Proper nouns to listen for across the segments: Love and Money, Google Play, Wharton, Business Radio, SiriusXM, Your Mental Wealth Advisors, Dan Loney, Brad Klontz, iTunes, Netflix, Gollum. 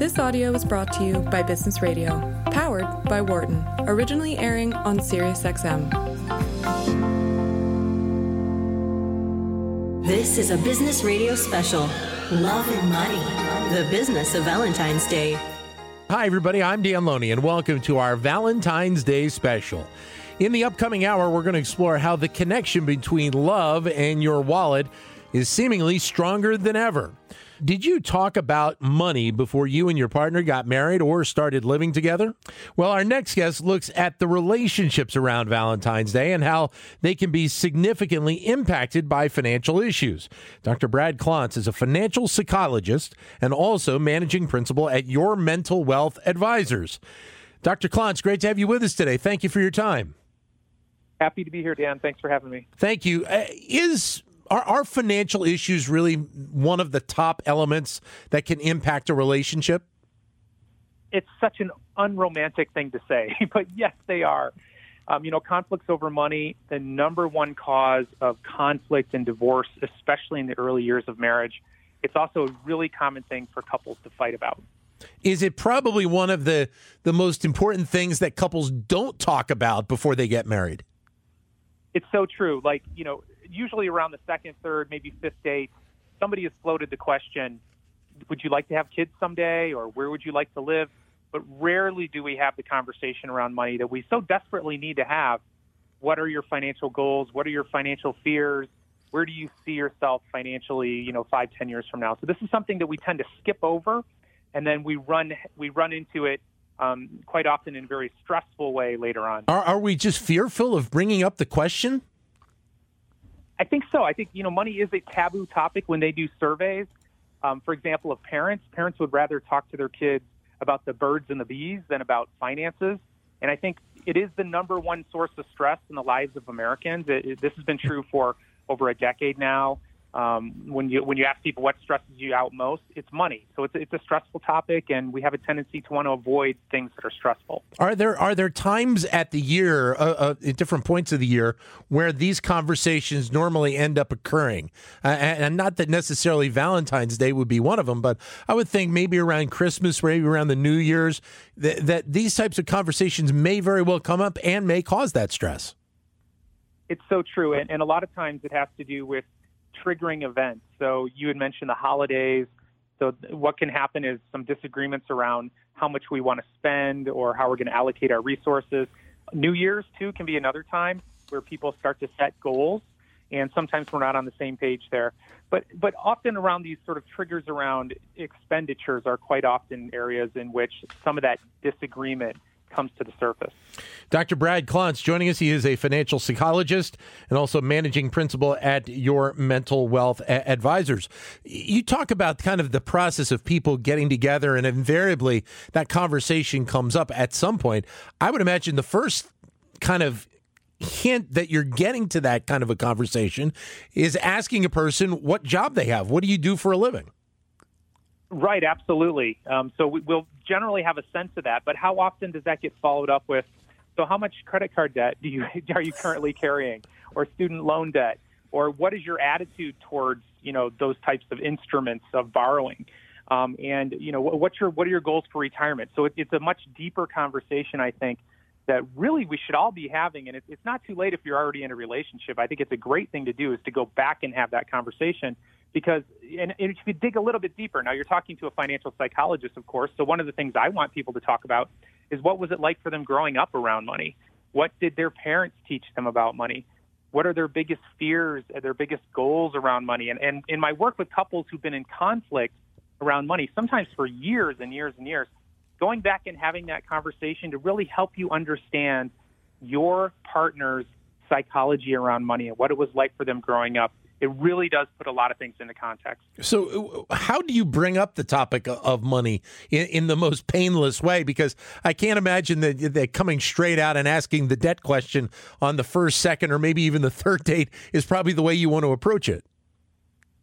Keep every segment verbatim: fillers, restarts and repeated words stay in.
This audio is brought to you by Business Radio, powered by Wharton, originally airing on SiriusXM. This is a Business Radio special, Love and Money, the business of Valentine's Day. Hi, everybody. I'm Dan Loney, and welcome to our Valentine's Day special. In the upcoming hour, we're going to explore how the connection between love and your wallet is seemingly stronger than ever. Did you talk about money before you and your partner got married or started living together? Well, our next guest looks at the relationships around Valentine's Day and how they can be significantly impacted by financial issues. Doctor Brad Klontz is a financial psychologist and also managing principal at Your Mental Wealth Advisors. Doctor Klontz, great to have you with us today. Thank you for your time. Happy to be here, Dan. Thanks for having me. Thank you. Uh, is are, are financial issues really one of the top elements that can impact a relationship? It's such an unromantic thing to say, but yes, they are. Um, you know, conflicts over money, the number one cause of conflict and divorce, especially in the early years of marriage. It's also a really common thing for couples to fight about. Is it probably one of the, the most important things that couples don't talk about before they get married? It's so true. Like, you know, usually around the second, third, maybe fifth date, somebody has floated the question, would you like to have kids someday, or where would you like to live? But rarely do we have the conversation around money that we so desperately need to have. What are your financial goals? What are your financial fears? Where do you see yourself financially, you know, five, ten years from now? So this is something that we tend to skip over, and then we run we run into it Um, quite often in a very stressful way later on. Are, are we just fearful of bringing up the question? I think so. I think, you know, money is a taboo topic when they do surveys. Um, for example, of parents, parents would rather talk to their kids about the birds and the bees than about finances. And I think it is the number one source of stress in the lives of Americans. It, it, this has been true for over a decade now. Um, when you when you ask people what stresses you out most, it's money. So it's it's a stressful topic, and we have a tendency to want to avoid things that are stressful. Are there are there times at the year, uh, uh, at different points of the year, where these conversations normally end up occurring? Uh, and, and not that necessarily Valentine's Day would be one of them, but I would think maybe around Christmas, maybe around the New Year's, that, that these types of conversations may very well come up and may cause that stress. It's so true, and, and a lot of times it has to do with triggering events. So you had mentioned the holidays. So what can happen is some disagreements around how much we want to spend or how we're going to allocate our resources. New Year's, too, can be another time where people start to set goals, and sometimes we're not on the same page there. But but often around these sort of triggers around expenditures are quite often areas in which some of that disagreement comes to the surface. Doctor Brad Klontz joining us. He is a financial psychologist and also managing principal at Your Mental Wealth a- Advisors. You talk about kind of the process of people getting together, and invariably that conversation comes up at some point. I would imagine the first kind of hint that you're getting to that kind of a conversation is asking a person what job they have. What do you do for a living? Right, absolutely. Um, so we, we'll generally have a sense of that, but how often does that get followed up with? So, how much credit card debt do you are you currently carrying, or student loan debt, or what is your attitude towards you know those types of instruments of borrowing, um, and you know what, what's your what are your goals for retirement? So it, it's a much deeper conversation, I think, that really we should all be having, and it, it's not too late if you're already in a relationship. I think it's a great thing to do is to go back and have that conversation. Because and if you dig a little bit deeper, now you're talking to a financial psychologist, of course. So one of the things I want people to talk about is what was it like for them growing up around money? What did their parents teach them about money? What are their biggest fears, their biggest goals around money? And, and in my work with couples who've been in conflict around money, sometimes for years and years and years, going back and having that conversation to really help you understand your partner's psychology around money and what it was like for them growing up. It really does put a lot of things into context. So how do you bring up the topic of money in, in the most painless way? Because I can't imagine that, that coming straight out and asking the debt question on the first, second, or maybe even the third date is probably the way you want to approach it.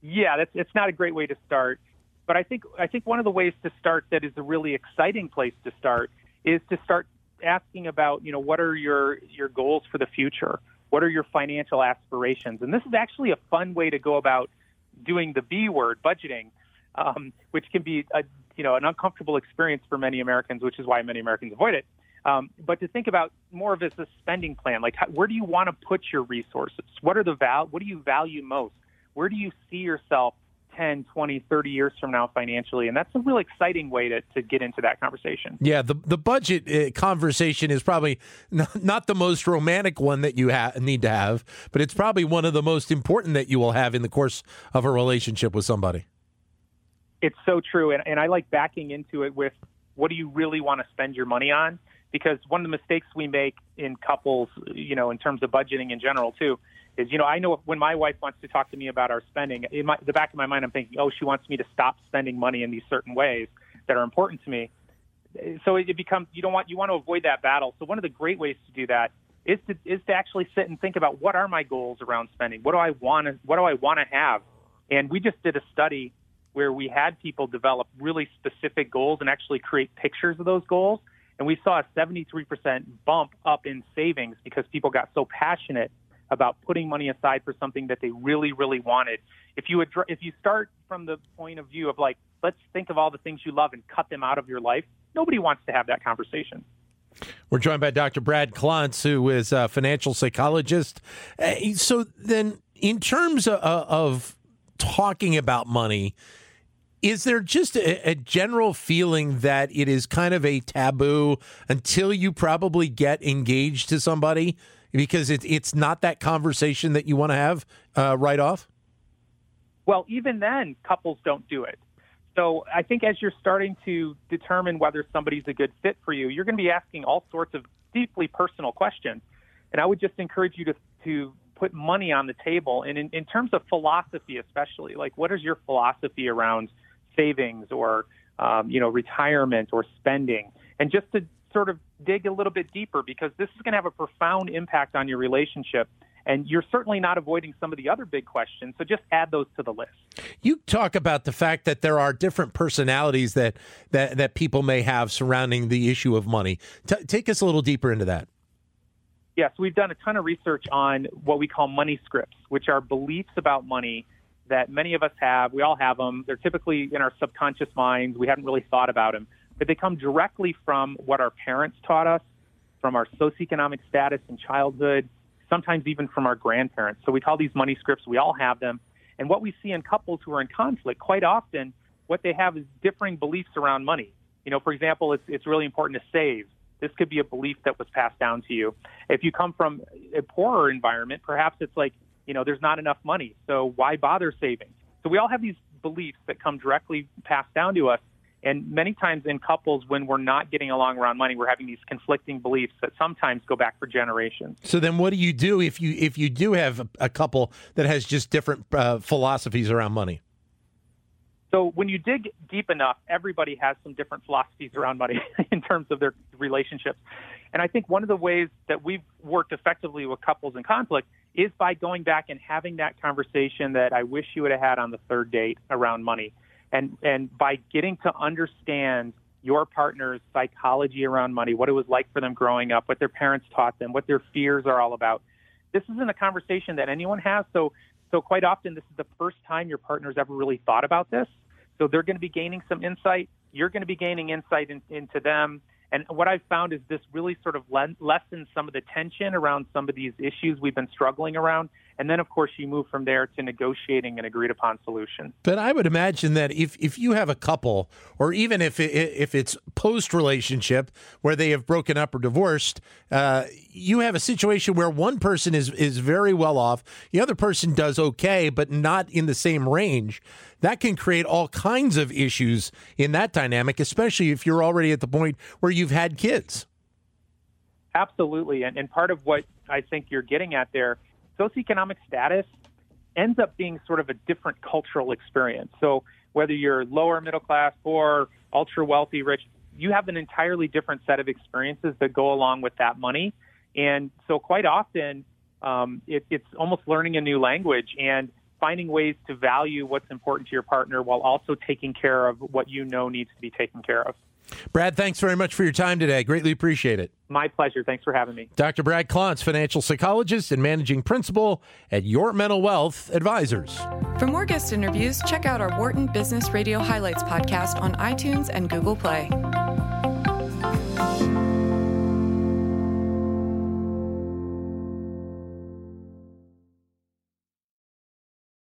Yeah, that's it's not a great way to start. But I think I think one of the ways to start that is a really exciting place to start is to start asking about, you know, what are your, your goals for the future? What are your financial aspirations? And this is actually a fun way to go about doing the B word, budgeting, um, which can be a, you know, an uncomfortable experience for many Americans, which is why many Americans avoid it. Um, but to think about more of as a spending plan, like how, where do you want to put your resources? What are the val- What do you value most? Where do you see yourself ten, twenty, thirty years from now financially? And that's a really exciting way to, to get into that conversation. Yeah, the the budget uh, conversation is probably not, not the most romantic one that you ha- need to have, but it's probably one of the most important that you will have in the course of a relationship with somebody. It's so true. And, and I like backing into it with, what do you really want to spend your money on? Because one of the mistakes we make in couples, you know, in terms of budgeting in general, too, is, you know, I know when my wife wants to talk to me about our spending, in my, the back of my mind, I'm thinking, oh, she wants me to stop spending money in these certain ways that are important to me. So it becomes, you don't want, you want to avoid that battle. So one of the great ways to do that is to is to actually sit and think about, what are my goals around spending? What do I want to, what do I want to have? And we just did a study where we had people develop really specific goals and actually create pictures of those goals. And we saw a seventy-three percent bump up in savings because people got so passionate about putting money aside for something that they really, really wanted. If you address, if you start from the point of view of like, let's think of all the things you love and cut them out of your life, nobody wants to have that conversation. We're joined by Doctor Brad Klontz, who is a financial psychologist. So then in terms of, of talking about money, is there just a, a general feeling that it is kind of a taboo until you probably get engaged to somebody, because it, it's not that conversation that you want to have uh, right off? Well, even then, couples don't do it. So I think as you're starting to determine whether somebody's a good fit for you, you're going to be asking all sorts of deeply personal questions. And I would just encourage you to to put money on the table. And in, in terms of philosophy, especially, like, what is your philosophy around savings or, um, you know, retirement or spending? And just to sort of dig a little bit deeper, because this is going to have a profound impact on your relationship. And you're certainly not avoiding some of the other big questions. So just add those to the list. You talk about the fact that there are different personalities that that, that people may have surrounding the issue of money. T- take us a little deeper into that. Yes, we've done a ton of research on what we call money scripts, which are beliefs about money that many of us have. We all have them. They're typically in our subconscious minds. We haven't really thought about them. But they come directly from what our parents taught us, from our socioeconomic status in childhood, sometimes even from our grandparents. So we call these money scripts. We all have them. And what we see in couples who are in conflict, quite often what they have is differing beliefs around money. You know, for example, it's, it's really important to save. This could be a belief that was passed down to you. If you come from a poorer environment, perhaps it's like, you know, there's not enough money, so why bother saving? So we all have these beliefs that come directly passed down to us. And many times in couples, when we're not getting along around money, we're having these conflicting beliefs that sometimes go back for generations. So then what do you do if you if you do have a, a couple that has just different uh, philosophies around money? So when you dig deep enough, everybody has some different philosophies around money in terms of their relationships. And I think one of the ways that we've worked effectively with couples in conflict is by going back and having that conversation that I wish you would have had on the third date around money. And and by getting to understand your partner's psychology around money, what it was like for them growing up, what their parents taught them, what their fears are all about. This isn't a conversation that anyone has. So so quite often, this is the first time your partner's ever really thought about this. So they're going to be gaining some insight. You're going to be gaining insight in, into them. And what I've found is this really sort of lessens some of the tension around some of these issues we've been struggling around. And then, of course, you move from there to negotiating an agreed-upon solution. But I would imagine that if, if you have a couple, or even if it, if it's post-relationship where they have broken up or divorced, uh, you have a situation where one person is, is very well off, the other person does okay, but not in the same range. That can create all kinds of issues in that dynamic, especially if you're already at the point where you've had kids. Absolutely. And, and part of what I think you're getting at there, socioeconomic status ends up being sort of a different cultural experience. So whether you're lower middle class, poor, ultra wealthy, rich, you have an entirely different set of experiences that go along with that money. And so quite often um, it, it's almost learning a new language. And finding ways to value what's important to your partner while also taking care of what you know needs to be taken care of. Brad, thanks very much for your time today. Greatly appreciate it. My pleasure. Thanks for having me. Doctor Brad Klontz, financial psychologist and managing principal at Your Mental Wealth Advisors. For more guest interviews, check out our Wharton Business Radio Highlights podcast on iTunes and Google Play.